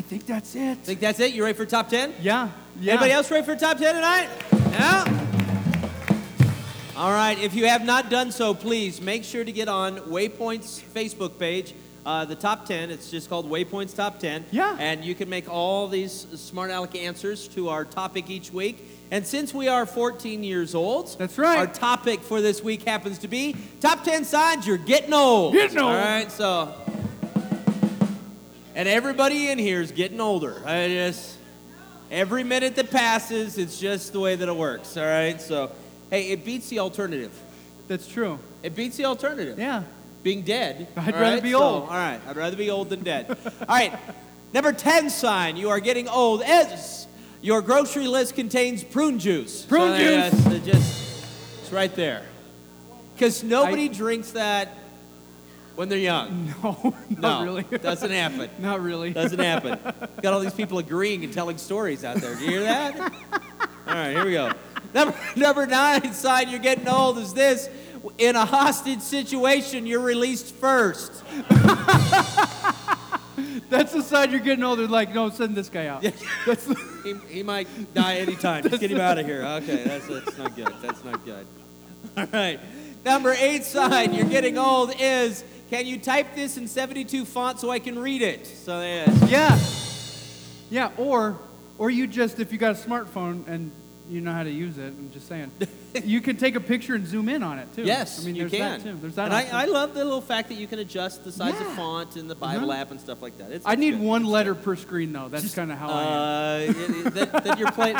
I think that's it. Think that's it? You ready for top 10? Yeah. Anybody else ready for top 10 tonight? Yeah. All right. If you have not done so, please make sure to get on Waypoint's Facebook page. The top 10. It's just called Waypoint's Top 10. Yeah. And you can make all these smart aleck answers to our topic each week. And since we are 14 years old, that's right. Our topic for this week happens to be Top 10 Signs You're Getting Old. All right. So. And everybody in here is getting older. Every minute that passes, it's just the way that it works. All right. So, hey, it beats the alternative. That's true. It beats the alternative. Yeah. Being dead. I'd rather be old. All right. I'd rather be old than dead. All right. Number 10 sign you are getting old is your grocery list contains prune juice. Prune juice. It's right there. Because nobody drinks that when they're young. No, not really. Doesn't happen. Not really. Doesn't happen. Got all these people agreeing and telling stories out there. Do you hear that? All right. Here we go. Number 9 sign you're getting old is this. In a hostage situation, you're released first. That's the sign you're getting older. Like, no, send this guy out. That's he might die anytime. Just get him out of here. Okay, that's not good. That's not good. All right. Number 8 sign you're getting old is, can you type this in 72 font so I can read it? So yeah. Or you just, if you got a smartphone and you know how to use it. I'm just saying. You can take a picture and zoom in on it, too. Yes, I mean, you can. That too. There's that. And I love the little fact that you can adjust the size of font and the Bible app and stuff like that. I need one letter per screen, though. That's kind of how I am. That you're playing.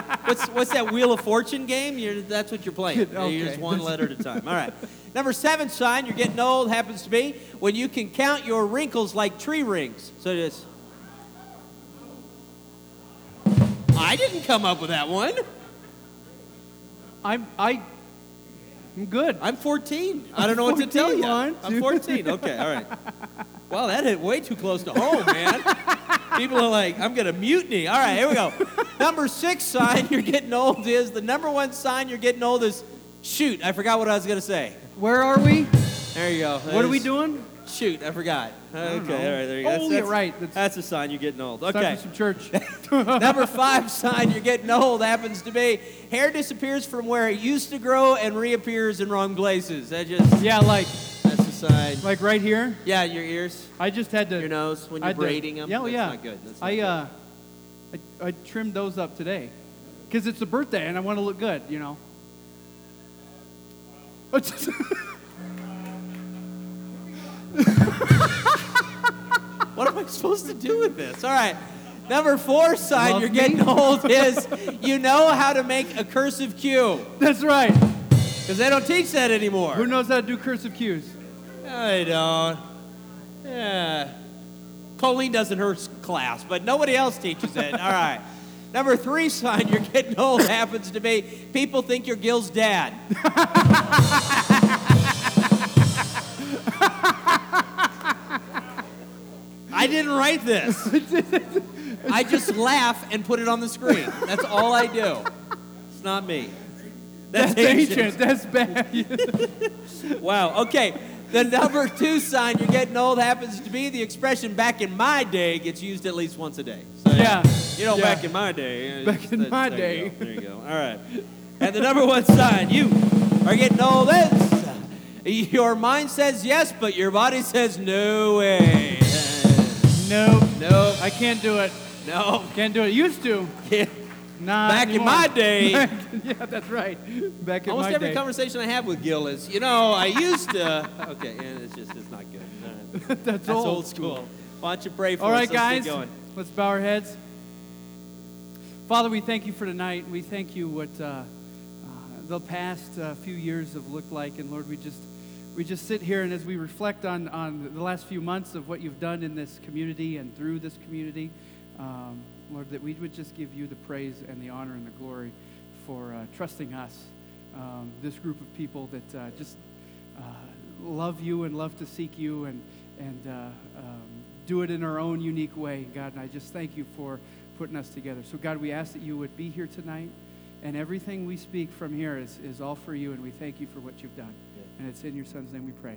What's that Wheel of Fortune game? That's what you're playing. Okay. You're just one letter at a time. All right. Number 7 sign you're getting old happens to be when you can count your wrinkles like tree rings. So just. I didn't come up with that one. I'm good. I'm 14. I don't know what to tell you. I'm 14. Okay, all right. Wow, that hit way too close to home, man. People are like, I'm going to mutiny. All right, here we go. Number 6 sign you're getting old is, the number 1 sign you're getting old is, shoot, I forgot what I was going to say. Where are we? There you go. What are we doing? Shoot, I forgot. Okay, all right, there you go. That's a sign you're getting old. Okay. Some church. Number 5 sign you're getting old happens to be hair disappears from where it used to grow and reappears in wrong places. That's a sign. Like right here? Yeah, your ears. I just had to. Your nose when you're braiding them. Yeah. That's not good. That's not good. I trimmed those up today because it's a birthday and I want to look good, you know. What am I supposed to do with this? All right. Number 4 sign you're getting old is you know how to make a cursive cue. That's right. Because they don't teach that anymore. Who knows how to do cursive cues? I don't. Yeah. Colleen does in her class, but nobody else teaches it. All right. Number 3 sign you're getting old happens to be people think you're Gil's dad. I didn't write this. I just laugh and put it on the screen. That's all I do. It's not me. That's ancient. That's bad. Wow. Okay. The number 2 sign you're getting old happens to be the expression "back in my day" gets used at least once a day. So, back in my day. Back in my day. There you go. All right. And the number 1 sign you are getting old is your mind says yes, but your body says no way. Nope. I can't do it. No. Can't do it. Used to. Yeah. Not back anymore. In my day. Yeah, that's right. Back in my day. Almost every conversation I have with Gil is, I used to. Okay, and it's not good. Right. That's old school. Why don't you pray for us? All right, guys. Keep going. Let's bow our heads. Father, we thank you for tonight. We thank you what the past few years have looked like. And, Lord, we just sit here, and as we reflect on the last few months of what you've done in this community and through this community, Lord, that we would just give you the praise and the honor and the glory for trusting us, this group of people that just love you and love to seek you and do it in our own unique way, God. And I just thank you for putting us together. So, God, we ask that you would be here tonight, and everything we speak from here is all for you, and we thank you for what you've done. And it's in your son's name we pray.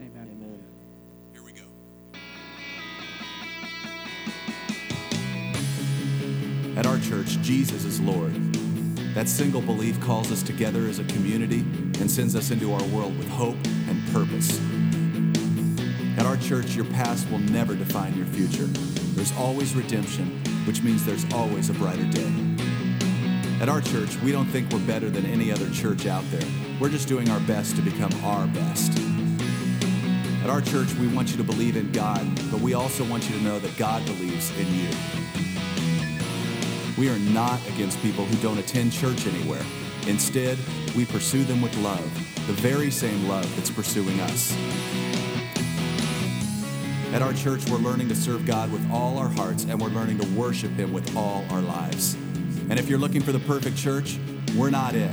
Amen. Amen. Here we go. At our church, Jesus is Lord. That single belief calls us together as a community and sends us into our world with hope and purpose. At our church, your past will never define your future. There's always redemption, which means there's always a brighter day. At our church, we don't think we're better than any other church out there. We're just doing our best to become our best. At our church, we want you to believe in God, but we also want you to know that God believes in you. We are not against people who don't attend church anywhere. Instead, we pursue them with love, the very same love that's pursuing us. At our church, we're learning to serve God with all our hearts, and we're learning to worship Him with all our lives. And if you're looking for the perfect church, we're not it.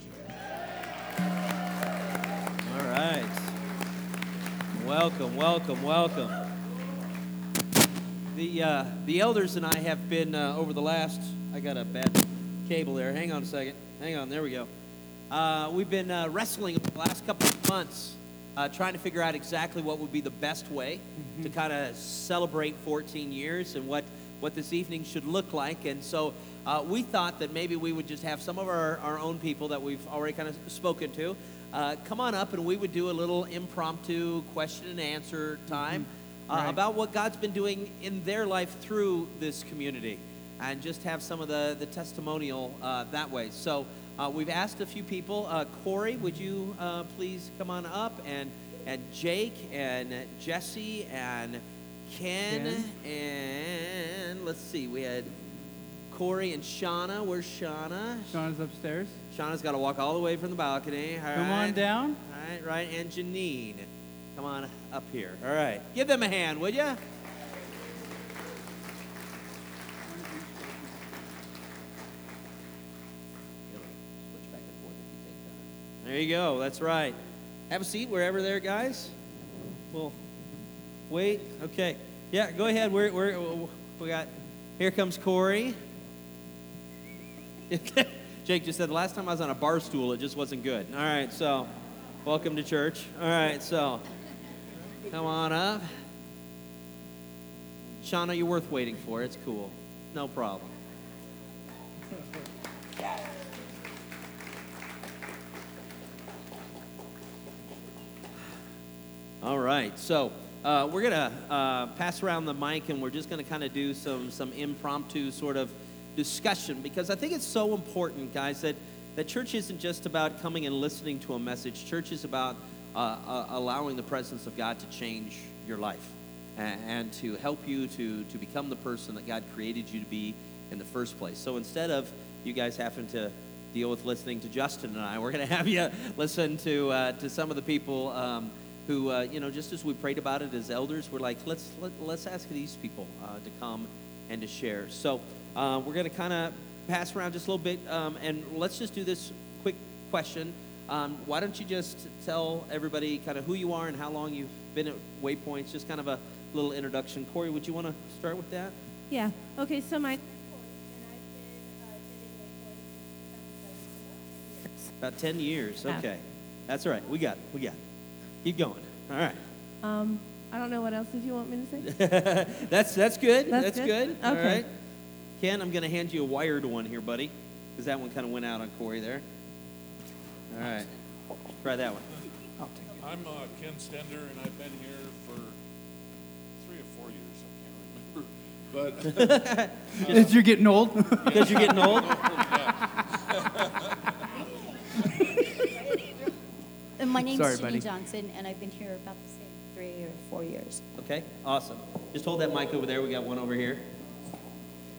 Welcome, welcome, welcome. The elders and I have been, over the last, I got a bad cable there. Hang on a second. Hang on, there we go. We've been wrestling over the last couple of months, trying to figure out exactly what would be the best way to kind of celebrate 14 years and what this evening should look like. And so we thought that maybe we would just have some of our own people that we've already kind of spoken to. Come on up, and we would do a little impromptu question and answer time about what God's been doing in their life through this community, and just have some of the testimonial that way. So we've asked a few people. Corey, would you please come on up, and Jake, and Jesse, and Ken, and let's see, we had Corey and Shauna. Where's Shauna? Shauna's upstairs. Shauna's got to walk all the way from the balcony. All right. Come on down. All right, right. And Janine, come on up here. All right. Give them a hand, would you? There you go. That's right. Have a seat wherever there, guys. We'll wait. Okay. Yeah, go ahead. We got, here comes Corey. Jake just said, the last time I was on a bar stool, it just wasn't good. All right, so welcome to church. All right, so come on up. Shauna, you're worth waiting for. It's cool. No problem. All right, so we're going to pass around the mic, and we're just going to kind of do some impromptu sort of discussion, because I think it's so important, guys, that church isn't just about coming and listening to a message. Church is about allowing the presence of God to change your life and to help you to become the person that God created you to be in the first place. So instead of you guys having to deal with listening to Justin and I, we're going to have you listen to some of the people who, just as we prayed about it as elders, we're like, let's ask these people to come and to share. So we're going to kind of pass around just a little bit, and let's just do this quick question. Why don't you just tell everybody kind of who you are and how long you've been at Waypoints, just kind of a little introduction. Corey, would you want to start with that? Yeah. Okay, so my name is Corey, and I've been attending Waypoints about 10 years. Okay. That's all right. We got it. Keep going. All right. I don't know what else did you want me to say. That's good. That's good. Okay. All right. Ken, I'm going to hand you a wired one here, buddy, because that one kind of went out on Corey there. All right. Try that one. I'm Ken Stender, and I've been here for 3 or 4 years. I can't remember. But because you're getting old? Because you're getting old? my name is Jenny Johnson, and I've been here about the same 3 or 4 years. Okay, awesome. Just hold that mic over there. We got one over here.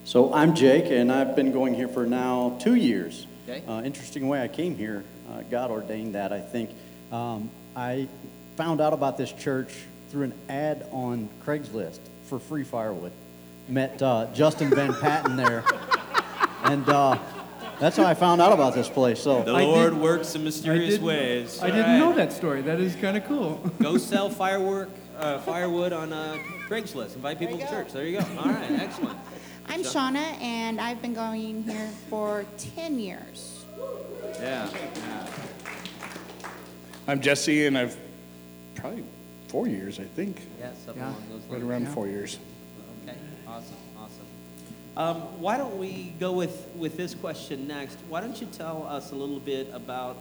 So I'm Jake, and I've been going here for now 2 years. Okay. Interesting way I came here. God ordained that, I think. I found out about this church through an ad on Craigslist for free firewood. Met Justin Van Patten there, and that's how I found out about this place. So the Lord works in mysterious ways. I didn't know that story. That is kind of cool. Go sell firewood on Craigslist. Invite people to church. There you go. All right, excellent. I'm Shauna, and I've been going here for 10 years. Yeah. I'm Jesse, and I've probably 4 years, I think. Yeah, something along those lines. Right around 4 years. Okay, awesome, awesome. Why don't we go with this question next? Why don't you tell us a little bit about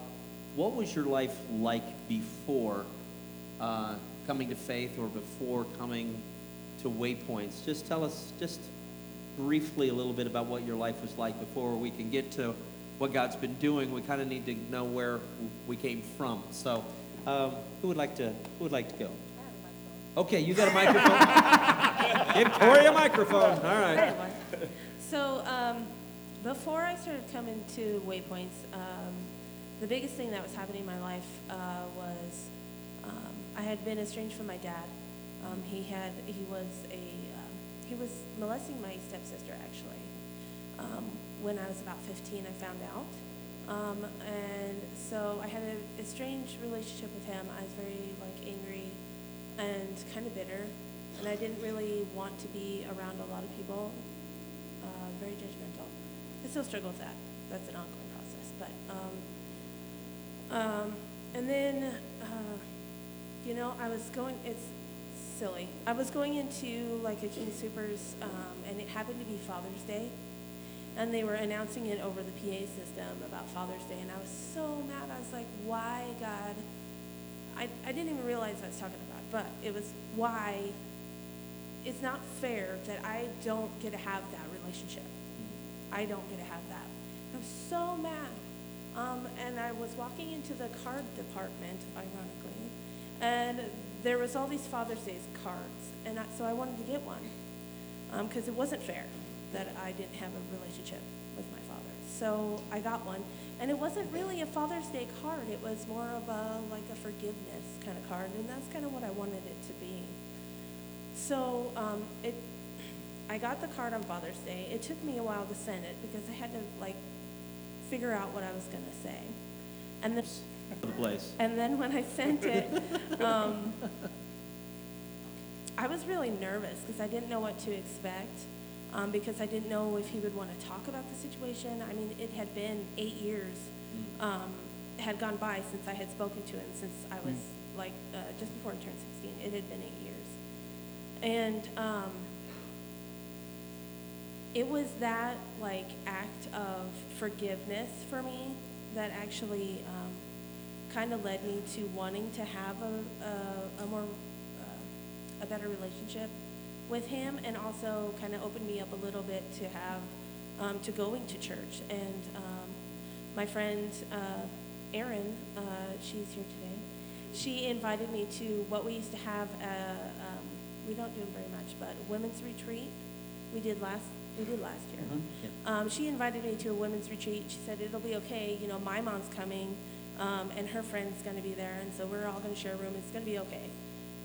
what was your life like before coming to faith or before coming to Waypoints? Just tell us, just briefly, a little bit about what your life was like before we can get to what God's been doing. We kind of need to know where we came from. So, who would like to go? Okay, you got a microphone. Give Corey a microphone. All right. So, before I started coming to Waypoints, the biggest thing that was happening in my life was I had been estranged from my dad. He was molesting my stepsister, actually. When I was about 15, I found out. And so I had an estranged relationship with him. I was very angry and kind of bitter, and I didn't really want to be around a lot of people, very judgmental. I still struggle with that. That's an ongoing process. But, and then, I was going, it's silly. I was going into a King Supers, and it happened to be Father's Day. And they were announcing it over the PA system about Father's Day, and I was so mad. I was like, why, God? I didn't even realize what I was talking about, but it was why it's not fair that I don't get to have that relationship. I don't get to have that. I was so mad. And I was walking into the card department, ironically, and there was all these Father's Day cards, and so I wanted to get one because it wasn't fair that I didn't have a relationship with my father. So I got one, and it wasn't really a Father's Day card. It was more of a forgiveness kind of card, and that's kind of what I wanted it to be. So I got the card on Father's Day. It took me a while to send it because I had to figure out what I was gonna say. And then, when I sent it, I was really nervous because I didn't know what to expect. Because I didn't know if he would want to talk about the situation. I mean, it had been 8 years, had gone by since I had spoken to him, since I was, just before I turned 16. It had been 8 years. And it was that, act of forgiveness for me that actually kind of led me to wanting to have a better relationship with him, and also kind of opened me up a little bit to have, to going to church. And my friend Erin, she's here today, she invited me to what we used to have, we don't do them very much, but a women's retreat we did last year. Yeah. She invited me to a women's retreat. She said, it'll be okay, my mom's coming, and her friend's gonna be there, and so we're all gonna share a room, it's gonna be okay.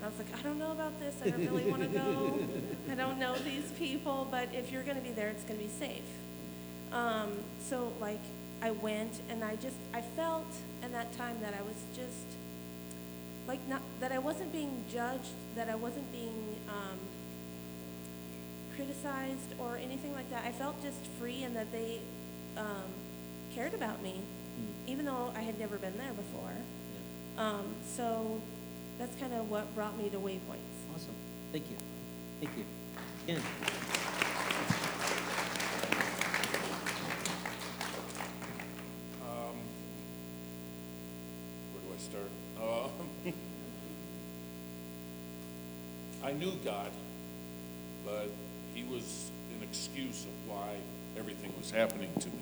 I was like, I don't know about this. I don't really want to go. I don't know these people, but if you're going to be there, it's going to be safe. So, I went, and I felt in that time that I was just, not that I wasn't being judged, that I wasn't being criticized or anything like that. I felt just free, and that they cared about me, even though I had never been there before. So that's kind of what brought me to Waypoints. Awesome. Thank you. Thank you. Again. Where do I start? I knew God, but he was an excuse of why everything was happening to me.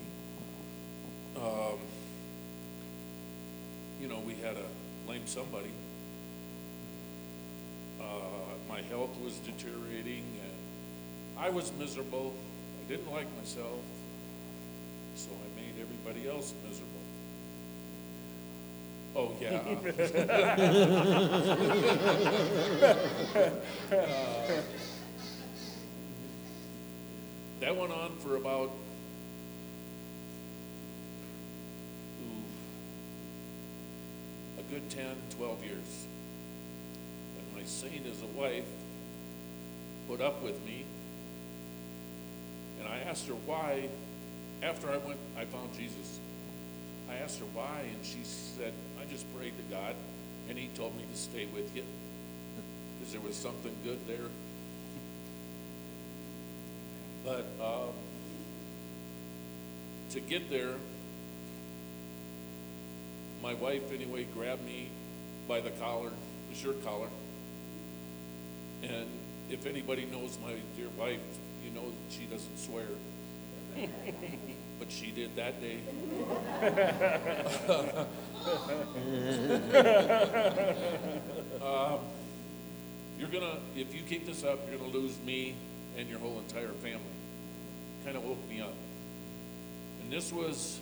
We had a blame somebody. My health was deteriorating, and I was miserable. I didn't like myself, so I made everybody else miserable. Oh, yeah. That went on for about 10-12 years, and my saint as a wife put up with me, and I asked her why. After I went, I found Jesus. I asked her why, and she said, I just prayed to God and he told me to stay with you because there was something good there. But to get there, my wife, anyway, grabbed me by the collar, the shirt collar. And if anybody knows my dear wife, you know she doesn't swear. But she did that day. If you keep this up, you're going to lose me and your whole entire family. Kind of woke me up. And this was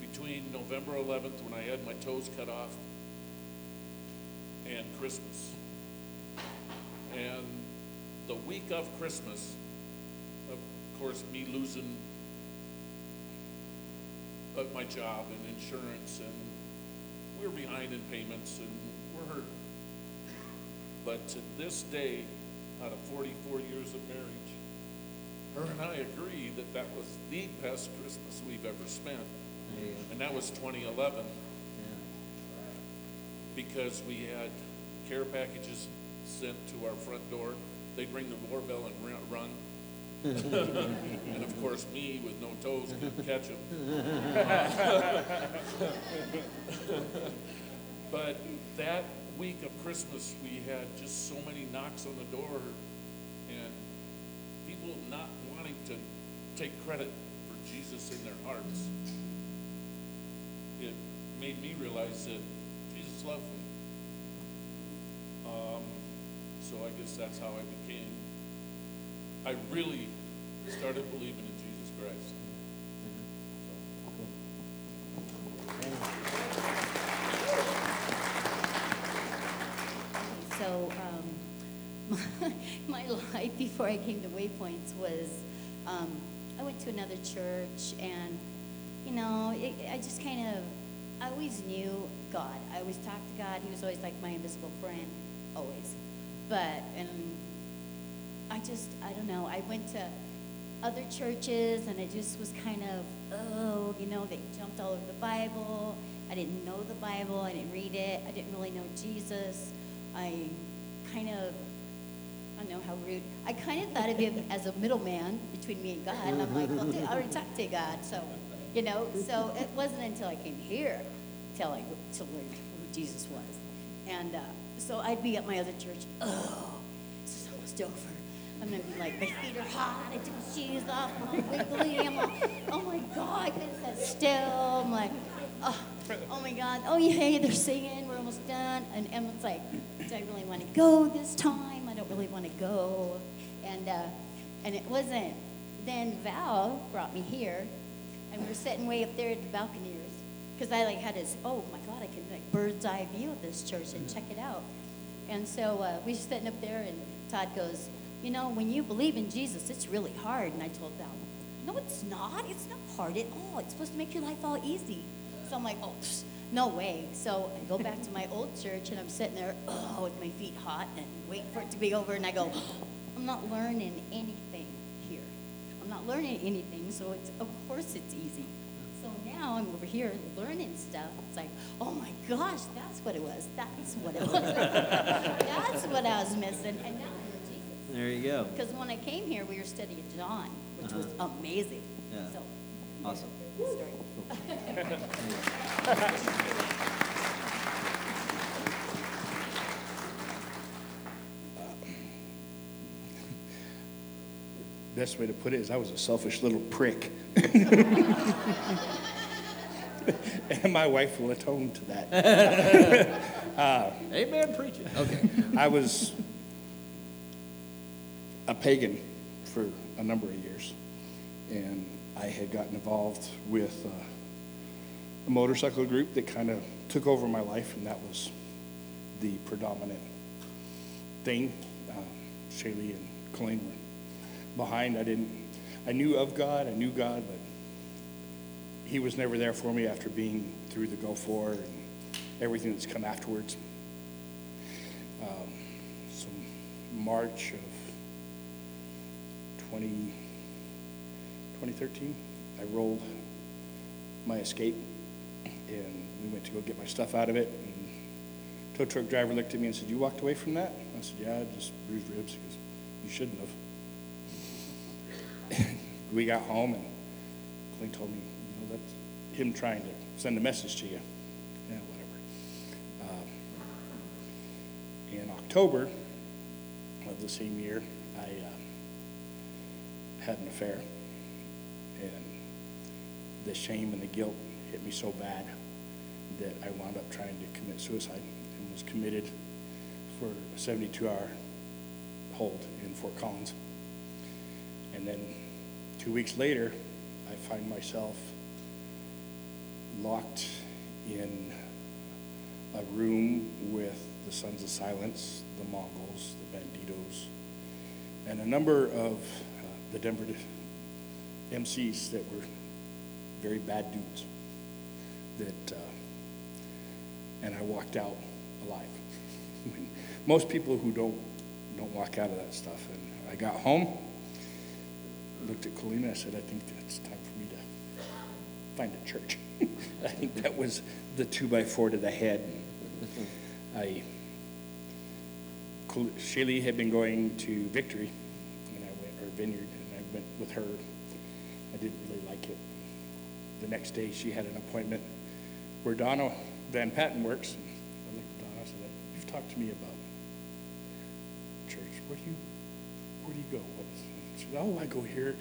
between November 11th, when I had my toes cut off, and Christmas. And the week of Christmas, of course, me losing my job and insurance, and we're behind in payments, and we're hurt. But to this day, out of 44 years of marriage, her and I agree that that was the best Christmas we've ever spent. And that was 2011, because we had care packages sent to our front door. They'd ring the doorbell and run. And of course, me with no toes couldn't catch them. But that week of Christmas, we had just so many knocks on the door and people not wanting to take credit for Jesus in their hearts. It made me realize that Jesus loved me. So I guess that's how I really started believing in Jesus Christ. So my life before I came to Waypoints was, I went to another church, and you know, I always knew God. I always talked to God. He was always like my invisible friend, always. But, and I don't know. I went to other churches, and I just was kind of, they jumped all over the Bible. I didn't know the Bible. I didn't read it. I didn't really know Jesus. I don't know how rude. I kind of thought of him as a middleman between me and God, and I'm like, well, I already talked to God, so, So it wasn't until I came here to learn who Jesus was. And so I'd be at my other church, this is almost over. I'm going to be like, my feet are hot, I took my shoes off, I'm like, oh my God, I couldn't sit still. I'm like, oh my God, oh yeah, hey, they're singing, we're almost done. And Emma's like, do I really want to go this time? I don't really want to go. And it wasn't. Then Val brought me here, and we were sitting way up there at the balconiers, because I had this, oh my God, I can bird's eye view of this church and check it out. And so we were sitting up there, and Todd goes, when you believe in Jesus, it's really hard. And I told Val, no, it's not. It's not hard at all. It's supposed to make your life all easy. So I'm like, oh, pfft, no way. So I go back to my old church, and I'm sitting there with my feet hot and waiting for it to be over. And I go, I'm not learning anything here. I'm not learning anything, so of course it's easy. So now I'm over here learning stuff. It's like, oh my gosh, that's what it was. That's what it was. That's what I was missing. And now I'm Jesus. There you go. Because when I came here, we were studying John, which was amazing. Yeah. So, awesome. Story. Best way to put it is I was a selfish little prick. And my wife will atone to that. Amen, preaching. Okay. I was a pagan for a number of years, and I had gotten involved with a motorcycle group that kind of took over my life, and that was the predominant thing. Shaylee and Colleen were behind. I knew of God, I knew God, but he was never there for me after being through the Gulf War and everything that's come afterwards. So March of 2013, I rolled my Escape, and we went to go get my stuff out of it. And tow truck driver looked at me and said, "You walked away from that?" I said, "Yeah, I just bruised ribs." He goes, "You shouldn't have." We got home, and Clint told me, "You know, that's him trying to send a message to you." Yeah, whatever. In October of the same year, I had an affair, and the shame and the guilt hit me so bad that I wound up trying to commit suicide and was committed for a 72-hour hold in Fort Collins. And then 2 weeks later, I find myself locked in a room with the Sons of Silence, the Mongols, the Banditos, and a number of the Denver MCs that were very bad dudes. That and I walked out alive. Most people who don't walk out of that stuff. And I got home, looked at Colleen, I said, "I think it's time for me to find a church." I think that was the 2x4 to the head. Shaylee had been going to Victory, and I went, or Vineyard, and I went with her. I didn't really like it. The next day, she had an appointment where Donna Van Patten works. And I looked at Donna and said, "You've talked to me about church. Where do you go?" She said, "Oh, I go here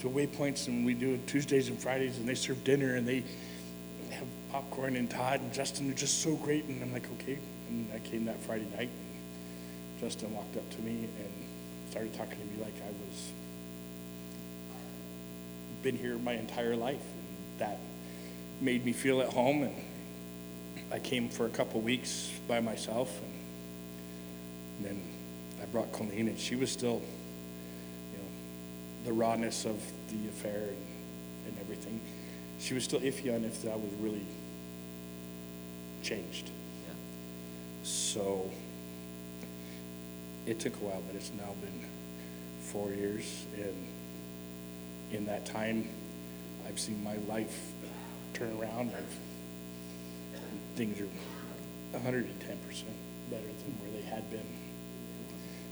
to Waypoints, and we do Tuesdays and Fridays, and they serve dinner, and they have popcorn, and Todd and Justin are just so great." And I'm like, "Okay." And I came that Friday night, and Justin walked up to me and started talking to me like I was been here my entire life. That made me feel at home, and I came for a couple weeks by myself, and then I brought Colleen, and she was still, you know, the rawness of the affair and everything. She was still iffy on if I was really changed. Yeah. So it took a while, but it's now been 4 years, and in that time, I've seen my life turn around. Things are 110% better than where they had been.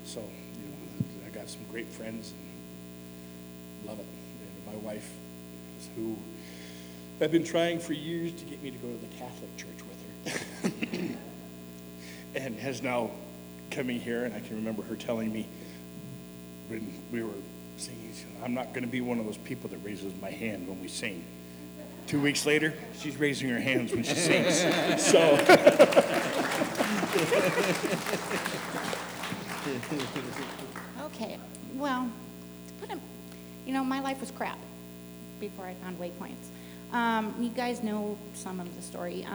So, you know, I got some great friends and love it. And my wife, who I've been trying for years to get me to go to the Catholic church with her, and has now coming here, and I can remember her telling me when we were singing, "I'm not going to be one of those people that raises my hand when we sing." 2 weeks later, she's raising her hands when she sings. So, okay. Well, you know, my life was crap before I found Waypoints. You guys know some of the story.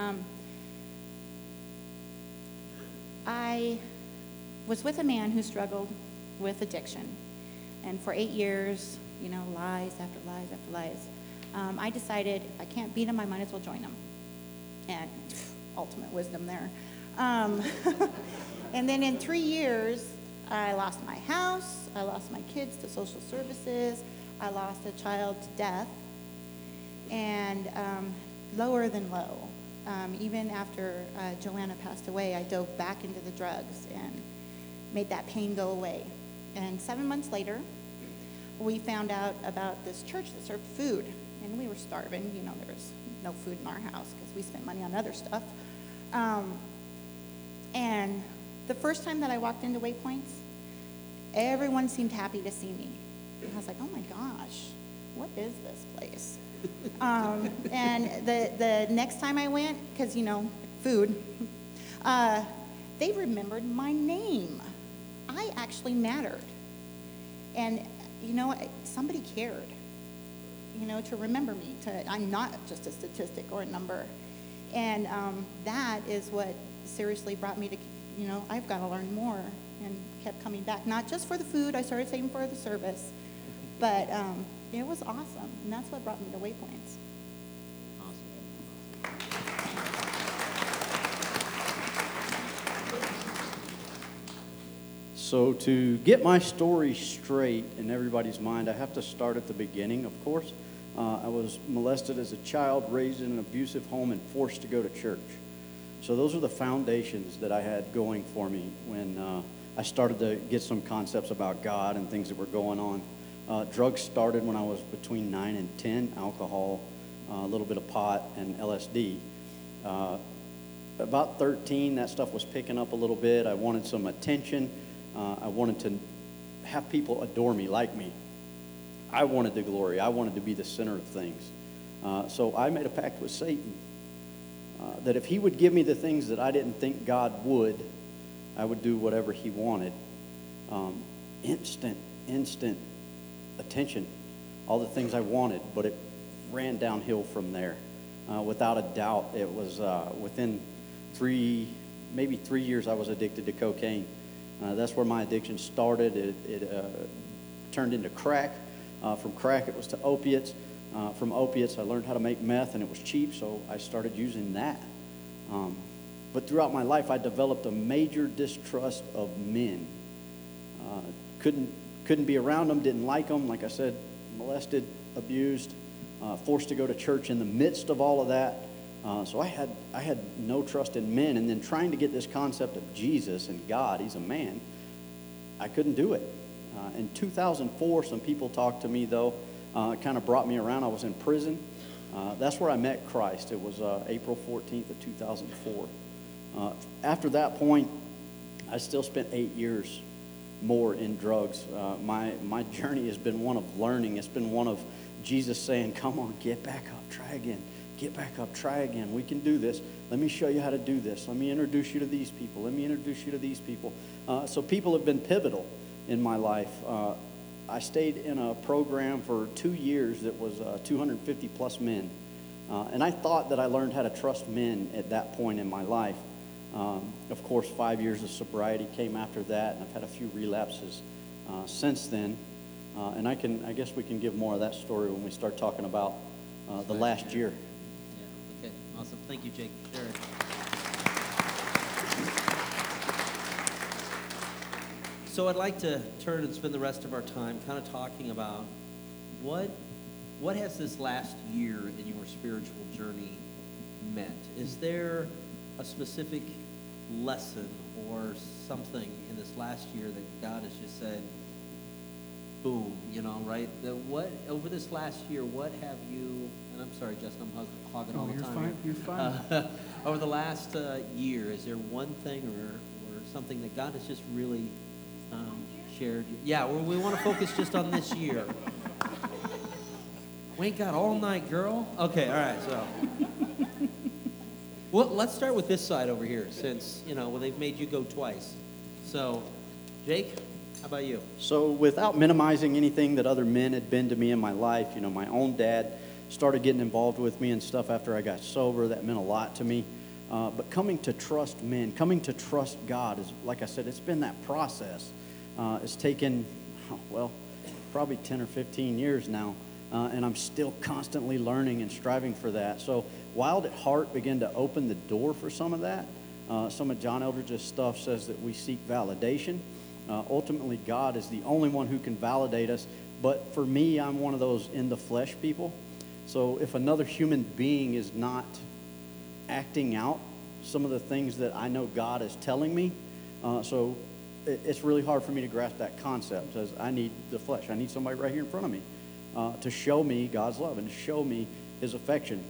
I was with a man who struggled with addiction. And for 8 years, you know, lies after lies after lies, I decided if I can't beat them, I might as well join them. And ultimate wisdom there. And then in 3 years, I lost my house, I lost my kids to social services, I lost a child to death, and lower than low. Even after Joanna passed away, I dove back into the drugs and made that pain go away. And 7 months later, we found out about this church that served food. And we were starving. You know, there was no food in our house because we spent money on other stuff. And the first time that I walked into Waypoints, everyone seemed happy to see me. And I was like, "Oh my gosh, what is this place?" And the next time I went, because, you know, food, they remembered my name. I actually mattered. And, you know, somebody cared, you know, to remember me. I'm not just a statistic or a number. And that is what seriously brought me to, you know, I've got to learn more, and kept coming back. Not just for the food, I started saving for the service, but it was awesome. And that's what brought me to Waypoints. So to get my story straight in everybody's mind, I have to start at the beginning, of course. I was molested as a child, raised in an abusive home, and forced to go to church. So those are the foundations that I had going for me when I started to get some concepts about God and things that were going on. Drugs started when I was between 9 and 10, alcohol, a little bit of pot, and LSD. About 13, that stuff was picking up a little bit. I wanted some attention. I wanted to have people adore me, like me. I wanted the glory. I wanted to be the center of things. So I made a pact with Satan that if he would give me the things that I didn't think God would, I would do whatever he wanted. Instant attention. All the things I wanted, but it ran downhill from there. Without a doubt, it was within maybe three years I was addicted to cocaine. That's where my addiction started. It turned into crack. From crack, it was to opiates. From opiates, I learned how to make meth, and it was cheap, so I started using that. But throughout my life, I developed a major distrust of men. Couldn't be around them, didn't like them. Like I said, molested, abused, forced to go to church in the midst of all of that. So I had no trust in men, and then trying to get this concept of Jesus and God, he's a man, I couldn't do it. In 2004, some people talked to me, though. It kind of brought me around. I was in prison. That's where I met Christ. It was April 14th of 2004. After that point, I still spent 8 years more in drugs. My journey has been one of learning. It's been one of Jesus saying, come on, get back up, try again. Get back up, try again. We can do this. Let me show you how to do this. Let me introduce you to these people. Let me introduce you to these people. So people have been pivotal in my life. I stayed in a program for 2 years that was 250 plus men. And I thought that I learned how to trust men at that point in my life. Of course, 5 years of sobriety came after that, and I've had a few relapses since then. And I guess we can give more of that story when we start talking about the last year. Awesome. Thank you, Jake. Sure. So I'd like to turn and spend the rest of our time kind of talking about what has this last year in your spiritual journey meant? Is there a specific lesson or something in this last year that God has just said, boom, you know, right? That what over this last year, what have you... And I'm sorry, Justin, I'm hogging all the time. You're fine. Over the last year, is there one thing or something that God has just really shared? Yeah, we want to focus just on this year. We ain't got all night, girl. Okay, all right, so. Well, let's start with this side over here since, you know, well, they've made you go twice. So, Jake? How about you? So without minimizing anything that other men had been to me in my life, you know, my own dad started getting involved with me and stuff after I got sober. That meant a lot to me. But coming to trust men, coming to trust God is, like I said, it's been that process. It's taken, well, probably 10 or 15 years now, and I'm still constantly learning and striving for that. So Wild at Heart began to open the door for some of that. Some of John Eldridge's stuff says that we seek validation. Ultimately, God is the only one who can validate us. But for me, I'm one of those in the flesh people. So if another human being is not acting out some of the things that I know God is telling me, so it's really hard for me to grasp that concept. As I need the flesh. I need somebody right here in front of me to show me God's love and to show me his affection.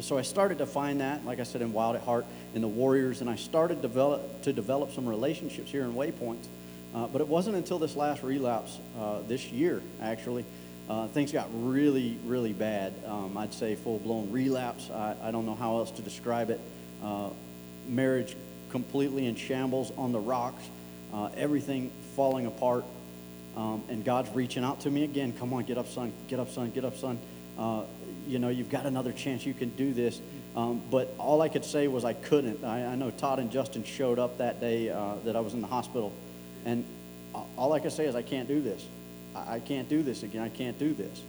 So I started to find that, like I said, in Wild at Heart, in the Warriors, and I started to develop some relationships here in Waypoints. But it wasn't until this last relapse this year, actually, Things got really, really bad. I'd say full-blown relapse. I don't know how else to describe it. Marriage completely in shambles, on the rocks, everything falling apart. And God's reaching out to me again. Come on, get up, son. Get up, son. Get up, son. You know, you've got another chance. You can do this. But all I could say was I couldn't. I know Todd and Justin showed up that day that I was in the hospital. And all I could say is I can't do this. I can't do this again. I can't do this.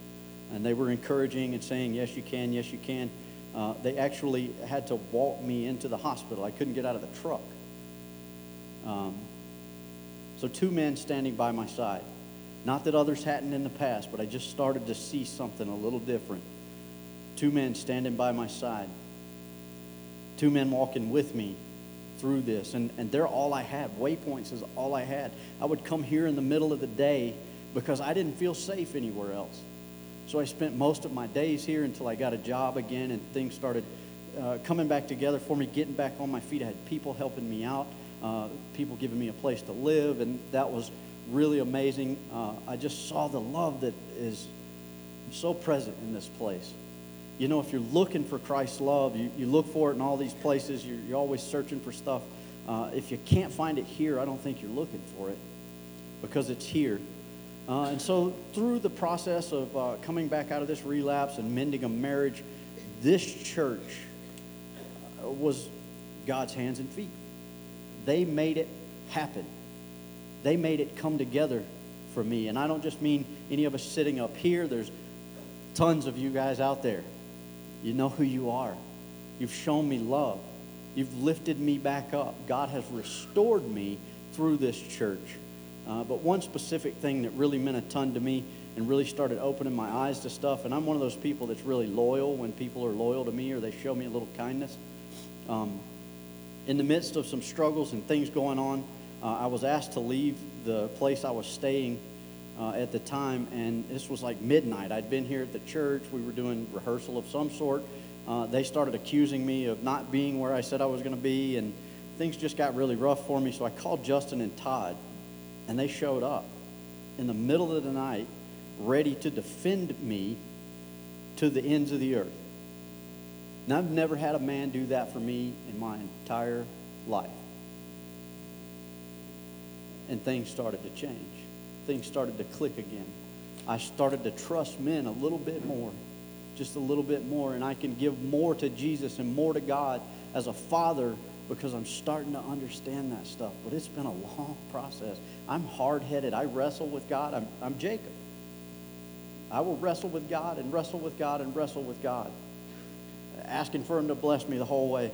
And they were encouraging and saying, yes, you can. Yes, you can. They actually had to walk me into the hospital. I couldn't get out of the truck. So two men standing by my side. Not that others hadn't in the past, but I just started to see something a little different. Two men standing by my side. Two men walking with me through this. And they're all I had. Waypoints is all I had. I would come here in the middle of the day because I didn't feel safe anywhere else. So I spent most of my days here until I got a job again and things started coming back together for me, getting back on my feet. I had people helping me out, people giving me a place to live, and that was really amazing. I just saw the love that is so present in this place. You know, if you're looking for Christ's love, you look for it in all these places. You're always searching for stuff. If you can't find it here, I don't think you're looking for it because it's here. And so through the process of coming back out of this relapse and mending a marriage, this church was God's hands and feet. They made it happen. They made it come together for me. And I don't just mean any of us sitting up here. There's tons of you guys out there. You know who you are. You've shown me love. You've lifted me back up. God has restored me through this church. But one specific thing that really meant a ton to me and really started opening my eyes to stuff, and I'm one of those people that's really loyal when people are loyal to me or they show me a little kindness. In the midst of some struggles and things going on, I was asked to leave the place I was staying at the time, and this was like midnight. I'd been here at the church. We were doing rehearsal of some sort. They started accusing me of not being where I said I was going to be, and things just got really rough for me, so I called Justin and Todd. And they showed up in the middle of the night, ready to defend me to the ends of the earth. Now, I've never had a man do that for me in my entire life. And things started to change. Things started to click again. I started to trust men a little bit more, just a little bit more, and I can give more to Jesus and more to God as a father, because I'm starting to understand that stuff. But it's been a long process. I'm hard-headed. I wrestle with God. I'm Jacob. I will wrestle with God and wrestle with God and wrestle with God, asking for him to bless me the whole way.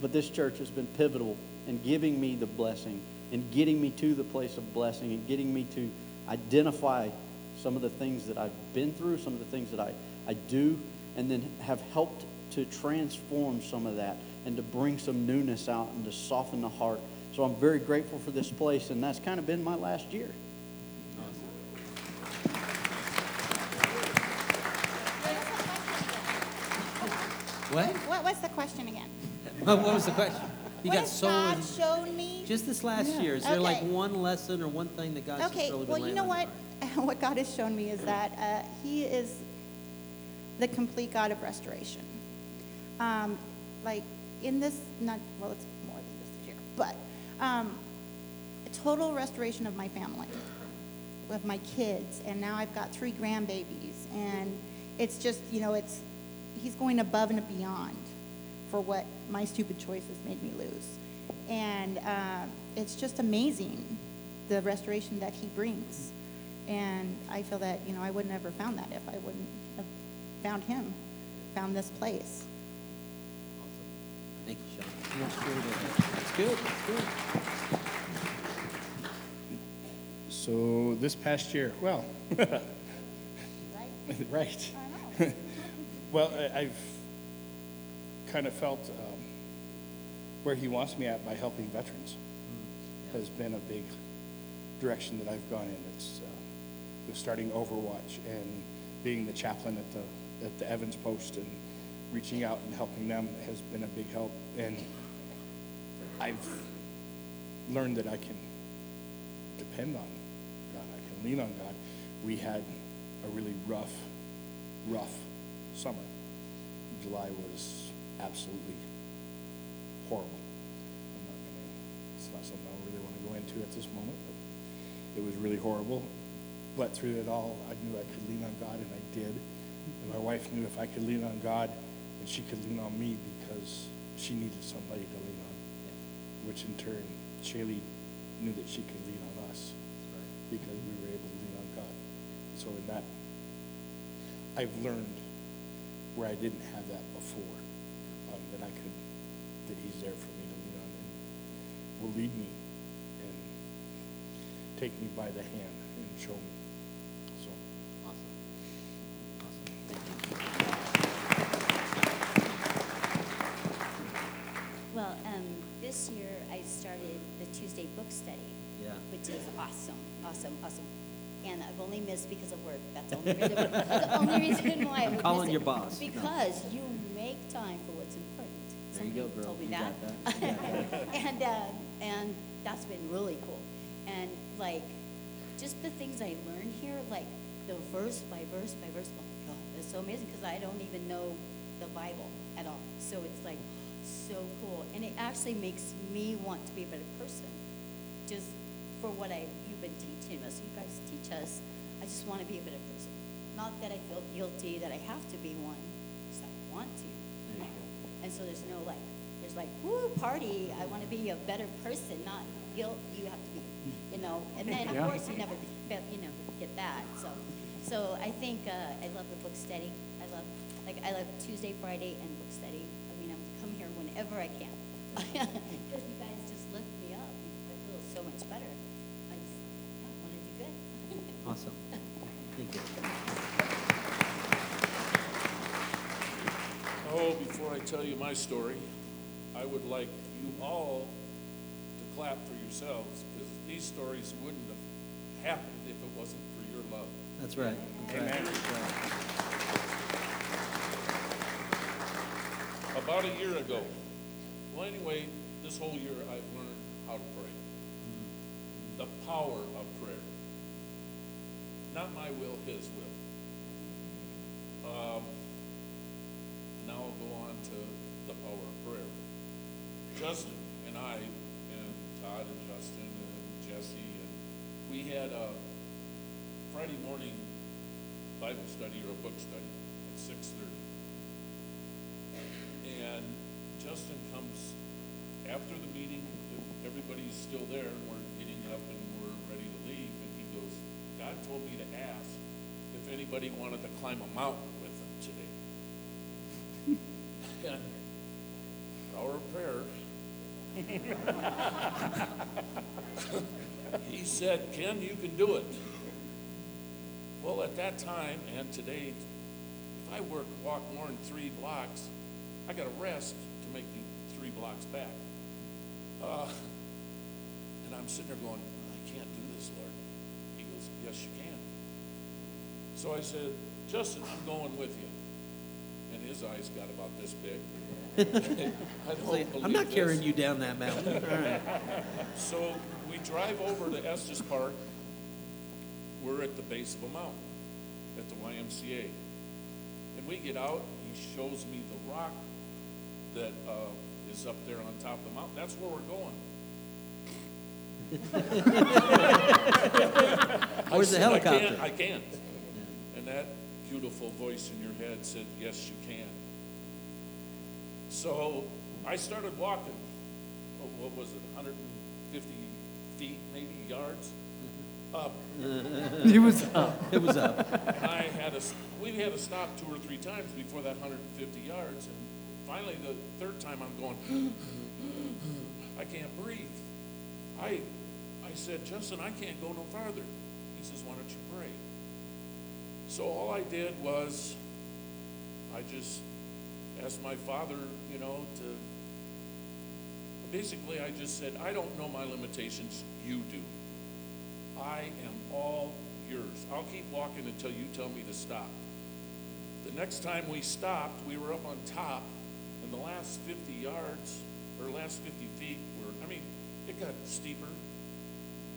But this church has been pivotal in giving me the blessing and getting me to the place of blessing and getting me to identify some of the things that I've been through, some of the things that I do, and then have helped to transform some of that and to bring some newness out and to soften the heart. So I'm very grateful for this place, and that's kind of been my last year. Awesome. What was the question again? What was the question? You what got has so God in, shown me? Just this last year. Is there like one lesson or one thing that God's really been laying you know what? What God has shown me is that he is the complete God of restoration. Like in this, not well, it's more than this year, but a total restoration of my family, with my kids, and now I've got 3 grandbabies, and it's just, you know, it's he's going above and beyond for what my stupid choices made me lose, and it's just amazing the restoration that he brings, and I feel that, you know, I wouldn't have ever found that if I wouldn't have found him, found this place. Thank you, Sean. That's good. That's good. So this past year, well, right? Right. I know. Well, I've kind of felt where he wants me at by helping veterans has been a big direction that I've gone in. It's starting Overwatch and being the chaplain at the Evans Post and reaching out and helping them has been a big help. And I've learned that I can depend on God. I can lean on God. We had a really rough summer. July was absolutely horrible. It's not something I really want to go into at this moment, but it was really horrible. But through it all, I knew I could lean on God, and I did. And my wife knew if I could lean on God, and she could lean on me because she needed somebody to lean on, which in turn, Shaylee knew that she could lean on us because we were able to lean on God. So in that, I've learned where I didn't have that before, that I could, that he's there for me to lean on and will lead me and take me by the hand and show me. So awesome. Thank you. Well, this year I started the Tuesday book study, which is awesome. And I've only missed because of work. That's the only reason why I'm calling your boss. Because you make time for what's important. There you go, girl. Told me that. And that's been really cool. And like, just the things I learned here, like the verse by verse. Oh God, that's so amazing because I don't even know the Bible at all. So it's like so cool, and it actually makes me want to be a better person. Just for what you've been teaching us, you guys teach us. I just want to be a better person. Not that I feel guilty that I have to be one, because I want to. There you go. And so there's no like, there's like, woo, party! I want to be a better person. Not guilt. You have to be, you know. And then of course you never, get that. So I think I love the book study. I love Tuesday, Friday, and book study. I mean, I'm come here whenever I can because you guys just lift me up. I feel so much better. Awesome. Thank you. Oh, before I tell you my story, I would like you all to clap for yourselves because these stories wouldn't have happened if it wasn't for your love. That's right. Amen. Right. About a year ago, well, anyway, this whole year I've learned how to pray. The power of prayer. Not my will, his will. Now I'll go on to the power of prayer. Justin and I, and Todd and Justin and Jesse, and we had a Friday morning Bible study or a book study at 6:30. And Justin comes after the meeting, everybody's still there, and we're getting up and we're ready to leave, and he goes, God told me to ask if anybody wanted to climb a mountain with him today. And our prayer, he said, Ken, you can do it. Well, at that time and today, if I walk more than 3 blocks, I got to rest to make the 3 blocks back. And I'm sitting there going, I can't do this, Lord. Yes, you can. So I said, Justin, I'm going with you. And his eyes got about this big. I'm not carrying you down that mountain. All right. So we drive over to Estes Park. We're at the base of a mountain at the YMCA. And we get out. He shows me the rock that is up there on top of the mountain. That's where we're going. Where's the helicopter? I can't. And that beautiful voice in your head said, yes, you can. So I started walking. Oh, what was it, 150 feet, maybe yards? Up. It was up. It was up. And we had to stop 2 or 3 times before that 150 yards. And finally, the 3rd time, I'm going, I can't breathe. I said, Justin, I can't go no farther. He says, why don't you pray? So all I did was I just asked my father, basically I just said, I don't know my limitations, you do. I am all yours. I'll keep walking until you tell me to stop. The next time we stopped, we were up on top, and the last 50 yards, or last 50 feet were, it got steeper,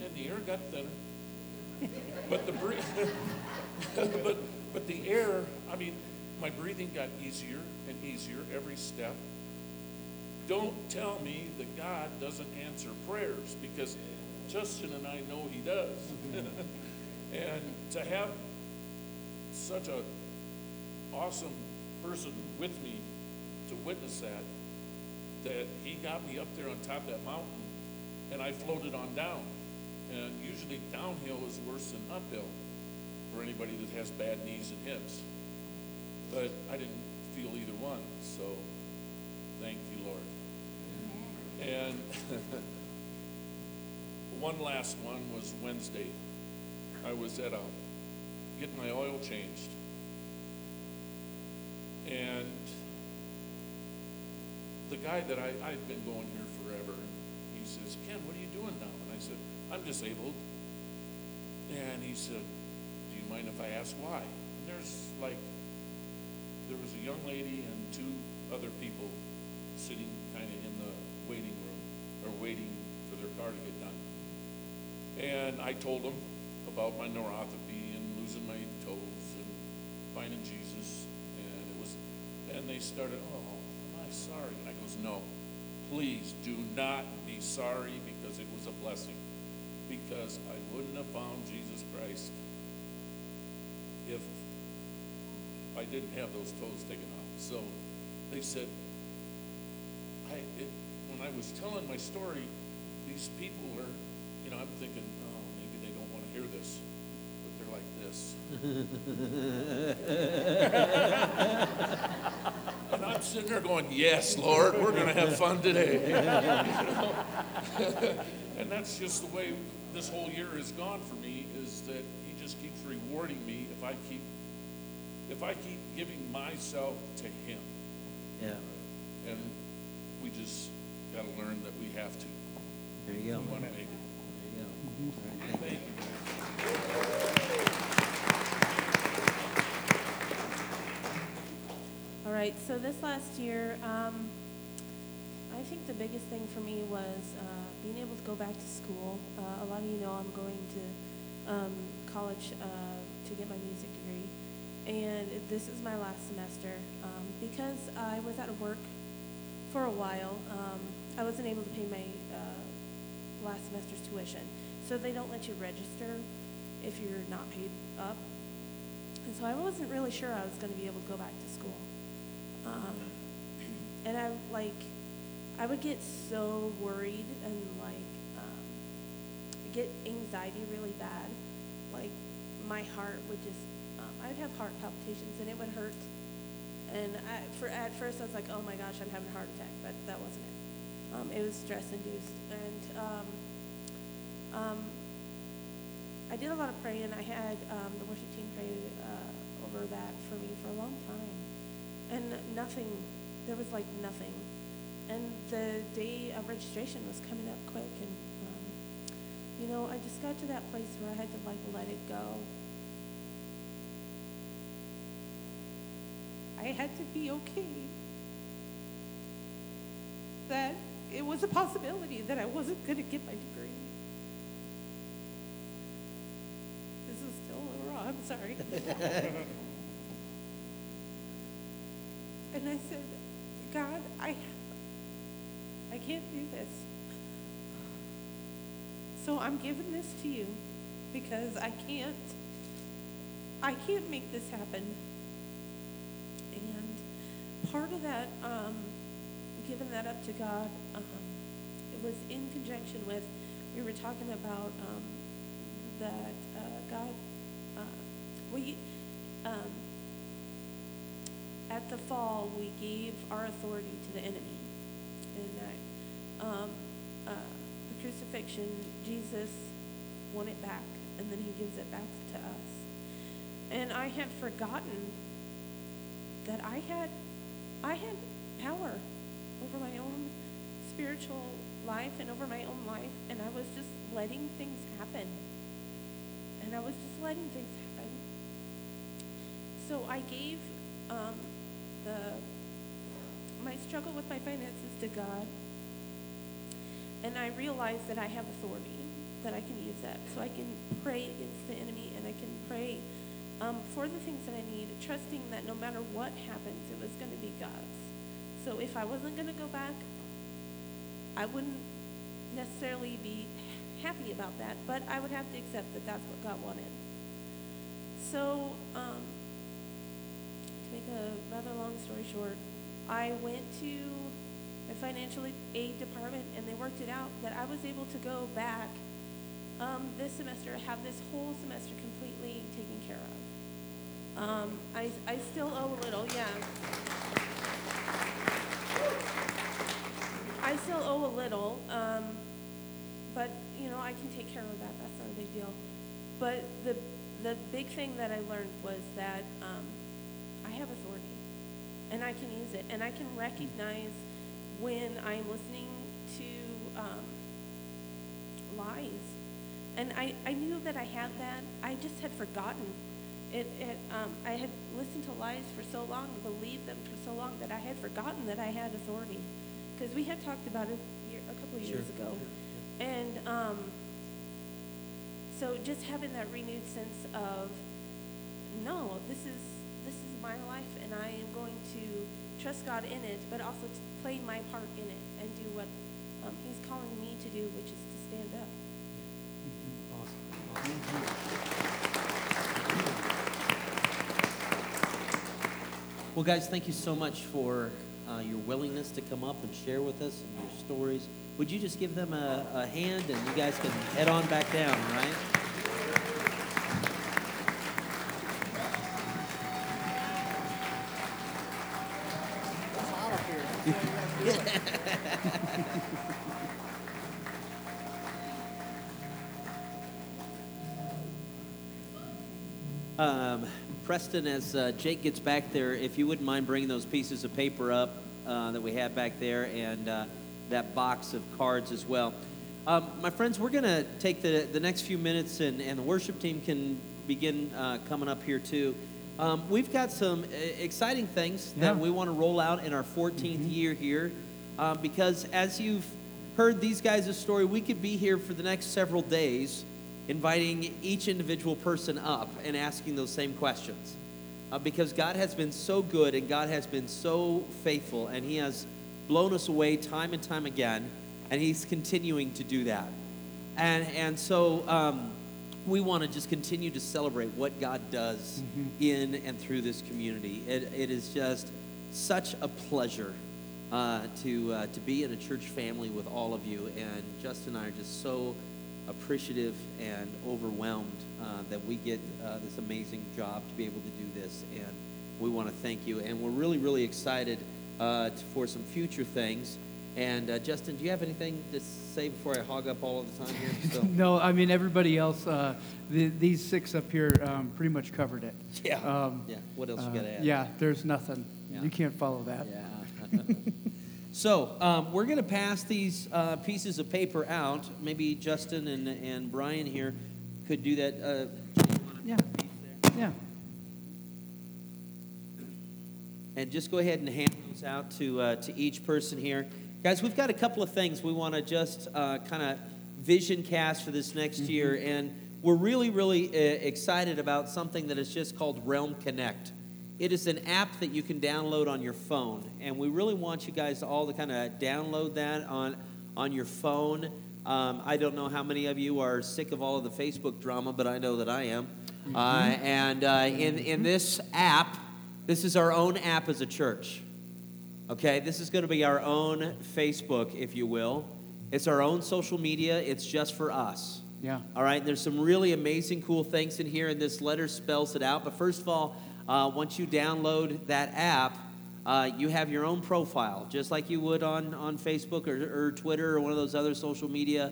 and the air got thinner, But the but the air, I mean, my breathing got easier and easier every step. Don't tell me that God doesn't answer prayers, because Justin and I know he does. And to have such an awesome person with me to witness that he got me up there on top of that mountain, and I floated on down. And usually downhill is worse than uphill for anybody that has bad knees and hips. But I didn't feel either one, so thank you, Lord. And one last one was Wednesday. I was at getting my oil changed. And the guy that I've been going here forever, he says, "Ken, what are you doing now?" And I said, "I'm disabled." And he said, "Do you mind if I ask why?" And there was a young lady and two other people sitting kind of in the waiting room, or waiting for their car to get done. And I told them about my neuropathy and losing my toes and finding Jesus, and they started, "Oh, am I sorry?" And I goes, "No, please do not be sorry, because it was a blessing, because I wouldn't have found Jesus Christ if I didn't have those toes taken off." So they said, when I was telling my story, these people were, you know, I'm thinking, oh, maybe they don't want to hear this, but they're like this. And I'm sitting there going, yes, Lord, we're going to have fun today. You know? And that's just the way this whole year has gone for me, is that he just keeps rewarding me if I keep giving myself to him. Yeah. And we just got to learn that we have to. There you go. We want to make it. There you go. All right, thank you. All right, so this last year, I think the biggest thing for me was being able to go back to school. A lot of you know I'm going to college to get my music degree. And this is my last semester. Because I was out of work for a while, I wasn't able to pay my last semester's tuition. So they don't let you register if you're not paid up. And so I wasn't really sure I was going to be able to go back to school. And I would get so worried and get anxiety really bad. Like my heart would just, I would have heart palpitations, and it would hurt. And at first I was like, oh my gosh, I'm having a heart attack, but that wasn't it. It was stress-induced. And I did a lot of praying, and I had the worship team pray over that for me for a long time. And nothing, there was like nothing. And the day of registration was coming up quick. And, you know, I just got to that place where I had to let it go. I had to be okay that it was a possibility that I wasn't going to get my degree. This is still a little raw, I'm sorry. And I said, God, I can't do this. So I'm giving this to you, because I can't make this happen. Part of that, giving that up to God, it was in conjunction with, we were talking about that God, at the fall, we gave our authority to the enemy. And that the crucifixion, Jesus won it back, and then he gives it back to us. And I had forgotten that I had power over my own spiritual life and over my own life, and I was just letting things happen. So I gave my struggle with my finances to God, and I realized that I have authority. that I can use that. So I can pray against the enemy, and I can pray for the things that I need, trusting that no matter what happens, it was going to be God's. So if I wasn't going to go back, I wouldn't necessarily be happy about that, but I would have to accept that that's what God wanted. So to make a rather long story short, I went to the financial aid department, and they worked it out that I was able to go back this semester, have this whole semester completely taken care of. I still owe a little, yeah. I still owe a little, but you know, I can take care of that. That's not a big deal. But the big thing that I learned was that I have authority, and I can use it, and I can recognize when I'm listening to lies. And I knew that I had that. I just had forgotten it. I had listened to lies for so long, believed them for so long, that I had forgotten that I had authority. Because we had talked about it a couple of years ago. Sure. And so just having that renewed sense of, no, this is my life, and I am going to trust God in it, but also to play my part in it and do what he's calling me to do, which is to stand up. Awesome. Well, guys, thank you so much for your willingness to come up and share with us and your stories. Would you just give them a hand, and you guys can head on back down, right? Preston, as Jake gets back there, if you wouldn't mind bringing those pieces of paper up that we have back there, and that box of cards as well. My friends, we're going to take the next few minutes, and the worship team can begin coming up here too. We've got some exciting things that we want to roll out in our 14th year here, because as you've heard these guys' story, we could be here for the next several days inviting each individual person up and asking those same questions, because God has been so good, and God has been so faithful, and he has blown us away time and time again, and he's continuing to do that. And so we want to just continue to celebrate what God does in and through this community. It is just such a pleasure to be in a church family with all of you, and Justin and I are just so appreciative and overwhelmed that we get this amazing job to be able to do this, and we want to thank you, and we're really, really excited for some future things. And Justin, do you have anything to say before I hog up all of the time here? So. No, I mean, everybody else, these six up here pretty much covered it. Yeah, what else you got to add? Yeah, there's nothing. Yeah. You can't follow that. Yeah. So we're going to pass these pieces of paper out. Maybe Justin and Brian here could do that. Yeah. Yeah. And just go ahead and hand those out to each person here. Guys, we've got a couple of things we want to just kind of vision cast for this next year. And we're really, really excited about something that is just called Realm Connect. It is an app that you can download on your phone, and we really want you guys all to kind of download that on your phone. I don't know how many of you are sick of all of the Facebook drama, but I know that I am. In this app, this is our own app as a church. Okay, this is going to be our own Facebook, if you will. It's our own social media. It's just for us. Yeah. All right. There's some really amazing, cool things in here, and this letter spells it out. But first of all, once you download that app, you have your own profile, just like you would on Facebook or Twitter or one of those other social media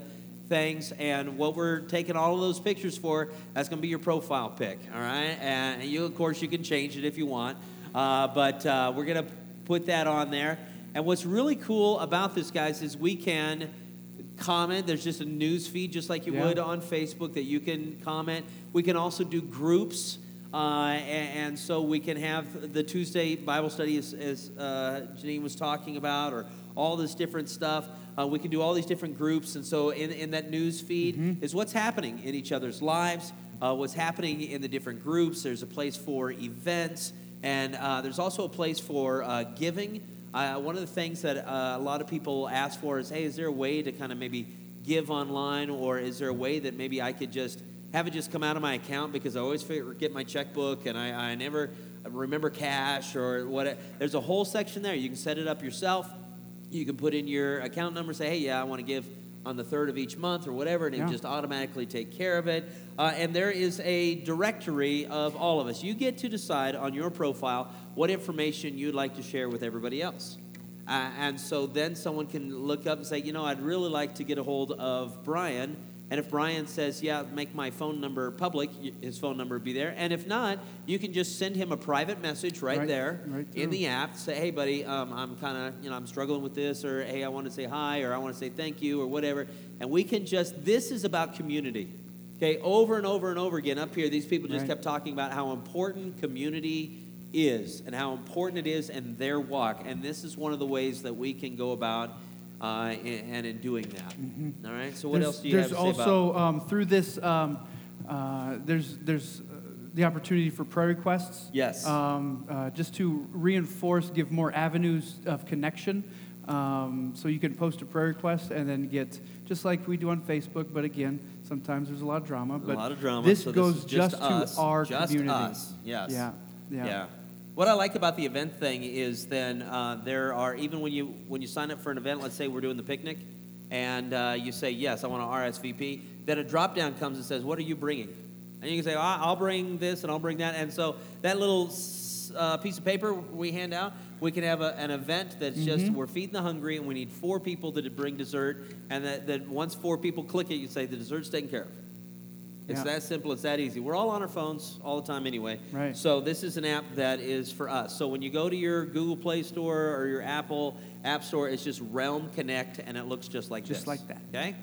things. And what we're taking all of those pictures for, that's going to be your profile pic, all right? And you, of course, you can change it if you want, but we're going to put that on there. And what's really cool about this, guys, is we can comment. There's just a news feed, just like you would on Facebook, that you can comment. We can also do groups. And so we can have the Tuesday Bible study, as Janine was talking about, or all this different stuff. We can do all these different groups. And so in that news feed is what's happening in each other's lives, what's happening in the different groups. There's a place for events, and there's also a place for giving. One of the things that a lot of people ask for is, hey, is there a way to kind of maybe give online, or is there a way that maybe I could just have it just come out of my account, because I always forget my checkbook and I never remember cash or what. There's a whole section there. You can set it up yourself. You can put in your account number, say, hey, yeah, I want to give on the 3rd of each month or whatever, and it just automatically take care of it. And there is a directory of all of us. You get to decide on your profile what information you'd like to share with everybody else. And so then someone can look up and say, you know, I'd really like to get a hold of Brian. And if Brian says, yeah, make my phone number public, his phone number would be there. And if not, you can just send him a private message right there in the app. Say, hey, buddy, I'm kind of, I'm struggling with this. Or, hey, I want to say hi. Or I want to say thank you or whatever. And we can just, this is about community. Okay, over and over and over again up here, these people just kept talking about how important community is and how important it is in their walk. And this is one of the ways that we can go about and in doing that. All right, so what else do you have to say about it? There's also, through this, there's the opportunity for prayer requests. Yes. Just to reinforce, give more avenues of connection. So you can post a prayer request and then get, just like we do on Facebook, but again, sometimes there's a lot of drama. But a lot of drama. This goes just to our community. Just us, yes. Yeah. What I like about the event thing is then there are, even when you sign up for an event, let's say we're doing the picnic, and you say, yes, I want to RSVP, then a drop-down comes and says, what are you bringing? And you can say, oh, I'll bring this and I'll bring that. And so that little piece of paper we hand out, we can have an event that's just, we're feeding the hungry, and we need 4 people to bring dessert, and that once 4 people click it, you say, the dessert's taken care of. It's that simple. It's that easy. We're all on our phones all the time anyway. Right. So this is an app that is for us. So when you go to your Google Play Store or your Apple App Store, it's just Realm Connect, and it looks just like this. Just like that. Okay?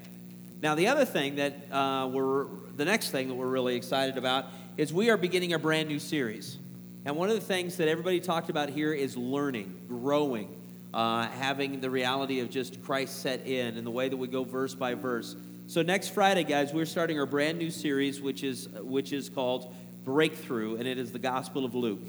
Now, the other thing that the next thing that we're really excited about is we are beginning a brand new series. And one of the things that everybody talked about here is learning, growing, having the reality of just Christ set in and the way that we go verse by verse. So next Friday, guys, we're starting our brand new series, which is called Breakthrough, and it is the Gospel of Luke.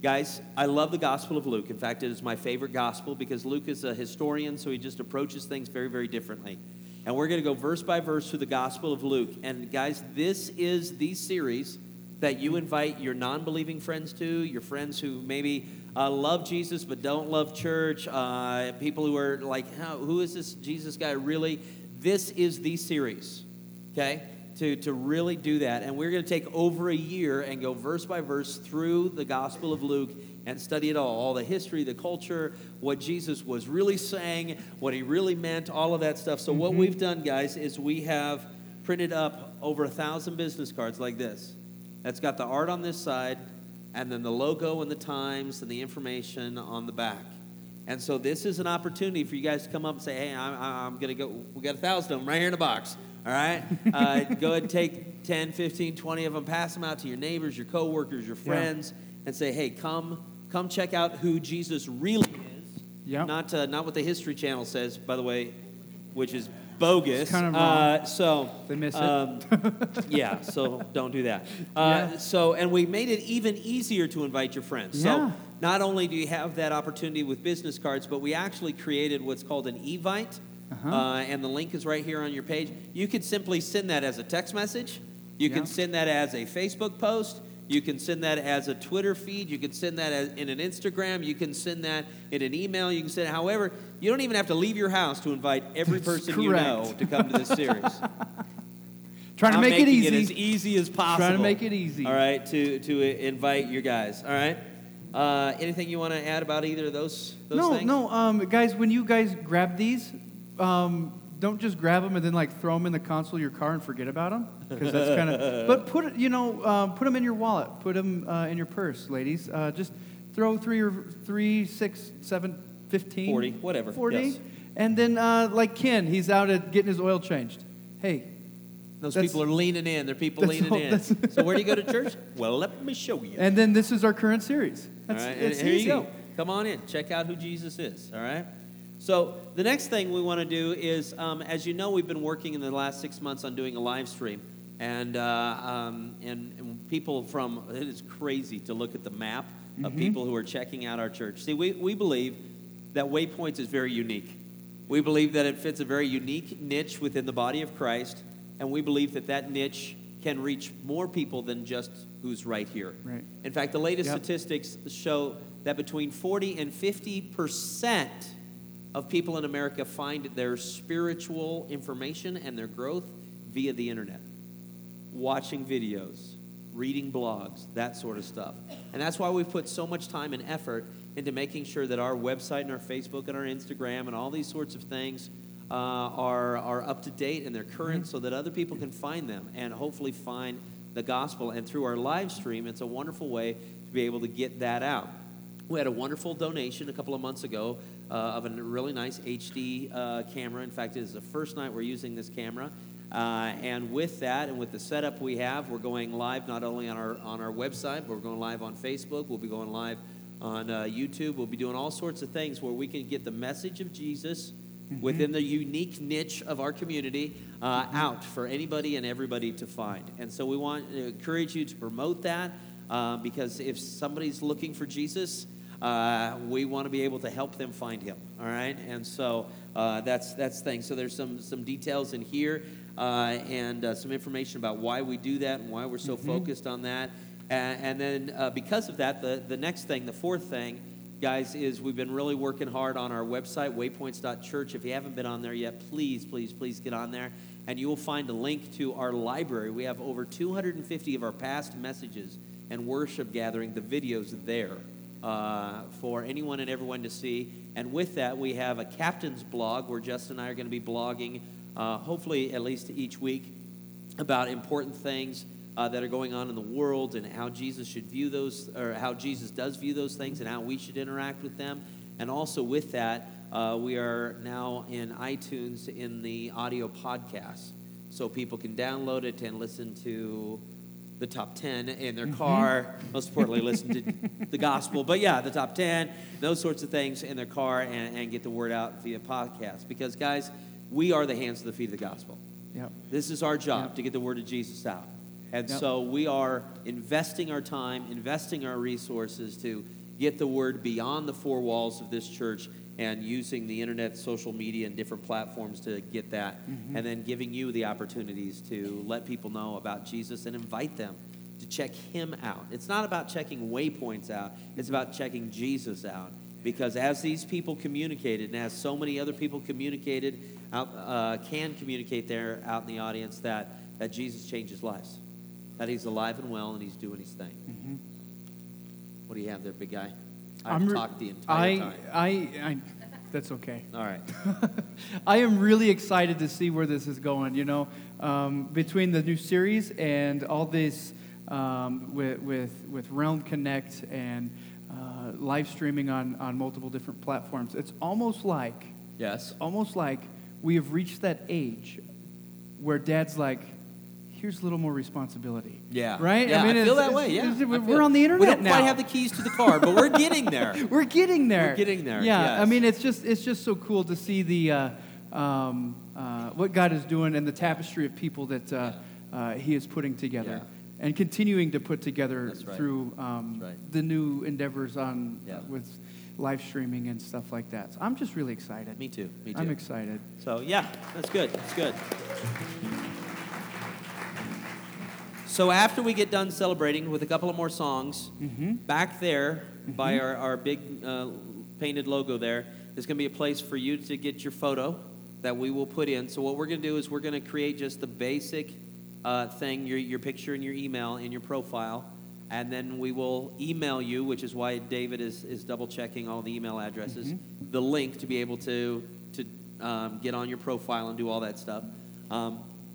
Guys, I love the Gospel of Luke. In fact, it is my favorite gospel because Luke is a historian, so he just approaches things very, very differently. And we're going to go verse by verse through the Gospel of Luke. And guys, this is the series that you invite your non-believing friends to, your friends who maybe love Jesus but don't love church, people who are like, who is this Jesus guy really? This is the series, okay, to really do that. And we're going to take over a year and go verse by verse through the Gospel of Luke and study it all the history, the culture, what Jesus was really saying, what he really meant, all of that stuff. So what we've done, guys, is we have printed up over 1,000 business cards like this. That's got the art on this side and then the logo and the times and the information on the back. And so this is an opportunity for you guys to come up and say, hey, I'm going to go. We got 1,000 of them right here in a box, all right? Go ahead and take 10, 15, 20 of them, pass them out to your neighbors, your coworkers, your friends, and say, hey, come check out who Jesus really is, not what the History Channel says, by the way, which is bogus. It's kind of wrong. So they miss it. Yeah, so don't do that. So, and we made it even easier to invite your friends. So not only do you have that opportunity with business cards, but we actually created what's called an Evite, and the link is right here on your page. You could simply send that as a text message. You can send that as a Facebook post. You can send that as a Twitter feed. You can send that in an Instagram. You can send that in an email. You can send it. However, you don't even have to leave your house to invite every person you know to come to this series. Trying to make it easy. It as easy as possible. Trying to make it easy. All right, to invite your guys. All right. Anything you want to add about either of those things? No. Guys, when you guys grab these, don't just grab them and then throw them in the console of your car and forget about them, because that's kind of. But put them in your wallet, put them in your purse, ladies. Just throw 3, 6, 7, 15, 40, whatever, 40, and then like Ken, he's out at getting his oil changed. Hey, People are leaning in. They're people leaning in. So where do you go to church? Well, let me show you. And then this is our current series. All right, and here you go. Come on in. Check out who Jesus is, all right? So the next thing we want to do is, as you know, we've been working in the last 6 months on doing a live stream. And people from, it is crazy to look at the map of people who are checking out our church. See, we believe that Waypoints is very unique. We believe that it fits a very unique niche within the body of Christ, and we believe that that niche can reach more people than just who's right here. Right. In fact, the latest statistics show that between 40 and 50% of people in America find their spiritual information and their growth via the internet, watching videos, reading blogs, that sort of stuff. And that's why we've put so much time and effort into making sure that our website and our Facebook and our Instagram and all these sorts of things are up to date and they're current so that other people can find them and hopefully find the gospel. And through our live stream, it's a wonderful way to be able to get that out. We had a wonderful donation a couple of months ago of a really nice HD camera. In fact, it is the first night we're using this camera. And with that and with the setup we have, we're going live not only on our website, but we're going live on Facebook. We'll be going live on YouTube. We'll be doing all sorts of things where we can get the message of Jesus within the unique niche of our community out for anybody and everybody to find. And so we want to encourage you to promote that because if somebody's looking for Jesus, we want to be able to help them find him, all right? And so that's the thing. So there's some details in here. And some information about why we do that and why we're so focused on that. And then because of that, the next thing, the fourth thing, guys, is we've been really working hard on our website, waypoints.church. If you haven't been on there yet, please, please, please get on there. And you will find a link to our library. We have over 250 of our past messages and worship gathering, the videos there for anyone and everyone to see. And with that, we have a captain's blog where Justin and I are going to be blogging hopefully at least each week, about important things that are going on in the world and how Jesus should view those, or how Jesus does view those things and how we should interact with them. And also with that, we are now in iTunes in the audio podcast. So people can download it and listen to the top 10 in their car, most importantly, listen to the gospel. But yeah, the top 10, those sorts of things in their car and get the word out via podcast. Because guys, we are the hands and the feet of the gospel. Yep. This is our job to get the word of Jesus out. And so we are investing our time, investing our resources to get the word beyond the four walls of this church and using the internet, social media, and different platforms to get that. And then giving you the opportunities to let people know about Jesus and invite them to check him out. It's not about checking Waypoints out. It's about checking Jesus out. Because as these people communicated, and as so many other people communicated, can communicate there out in the audience, that Jesus changes lives, that he's alive and well, and he's doing his thing. What do you have there, big guy? I've talked the entire time. I that's okay. All right. I am really excited to see where this is going. You know, between the new series and all this with Realm Connect and live streaming on multiple different platforms. It's almost like, we have reached that age where dad's like, here's a little more responsibility. Yeah. Right? Yeah, I feel that way, We're on the internet now. We don't quite have the keys to the car, but we're getting there. Yeah, yes. I mean, it's just so cool to see the what God is doing and the tapestry of people that he is putting together. Yeah. And continuing to put together through the new endeavors on with live streaming and stuff like that. So I'm just really excited. Me too. I'm excited. So yeah, that's good. That's good. So after we get done celebrating with a couple of more songs, back there by our big painted logo there, there's going to be a place for you to get your photo that we will put in. So what we're going to do is we're going to create just the basic thing, your picture and your email in your profile, and then we will email you, which is why David is double-checking all the email addresses, the link to be able to get on your profile and do all that stuff.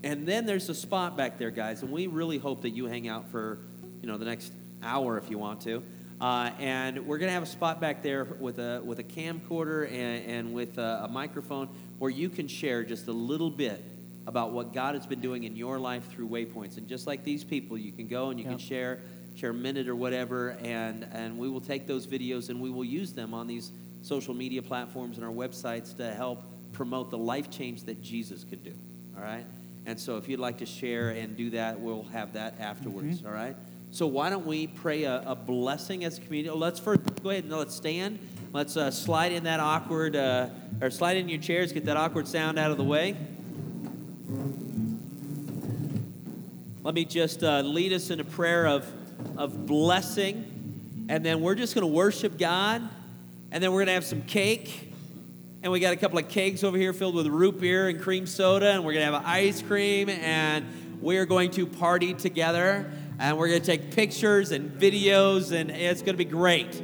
And then there's a spot back there, guys, and we really hope that you hang out for, the next hour if you want to. And we're going to have a spot back there with a camcorder and with a microphone where you can share just a little bit about what God has been doing in your life through Waypoints. And just like these people, you can go and you can share a minute or whatever, and we will take those videos and we will use them on these social media platforms and our websites to help promote the life change that Jesus can do, all right? And so if you'd like to share and do that, we'll have that afterwards, all right? So why don't we pray a blessing as a community? Let's first go ahead and let's stand. Let's slide in that awkward, or slide in your chairs, get that awkward sound out of the way. Let me just lead us in a prayer of blessing, and then we're just going to worship God, and then we're going to have some cake, and we got a couple of cakes over here filled with root beer and cream soda, and we're going to have ice cream, and we're going to party together, and we're going to take pictures and videos, and it's going to be great.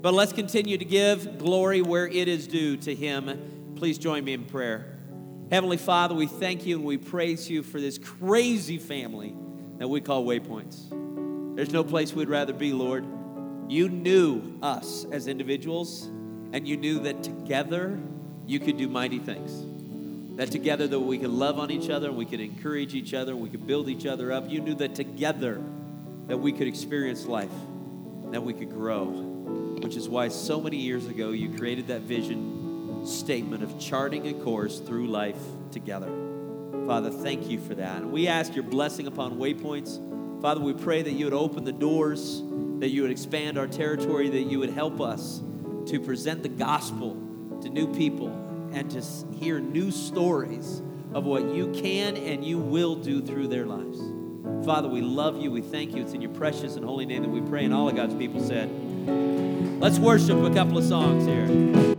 But let's continue to give glory where it is due to Him. Please join me in prayer. Heavenly Father, we thank you and we praise you for this crazy family that we call Waypoints. There's no place we'd rather be, Lord. You knew us as individuals, and you knew that together you could do mighty things. That together that we could love on each other, and we could encourage each other, and we could build each other up. You knew that together that we could experience life, that we could grow, which is why so many years ago you created that vision statement of charting a course through life together. Father, thank you for that. And we ask your blessing upon Waypoints. Father, we pray that you would open the doors, that you would expand our territory, that you would help us to present the gospel to new people and to hear new stories of what you can and you will do through their lives. Father, we love you. We thank you. It's in your precious and holy name that we pray, and all of God's people said, let's worship a couple of songs here.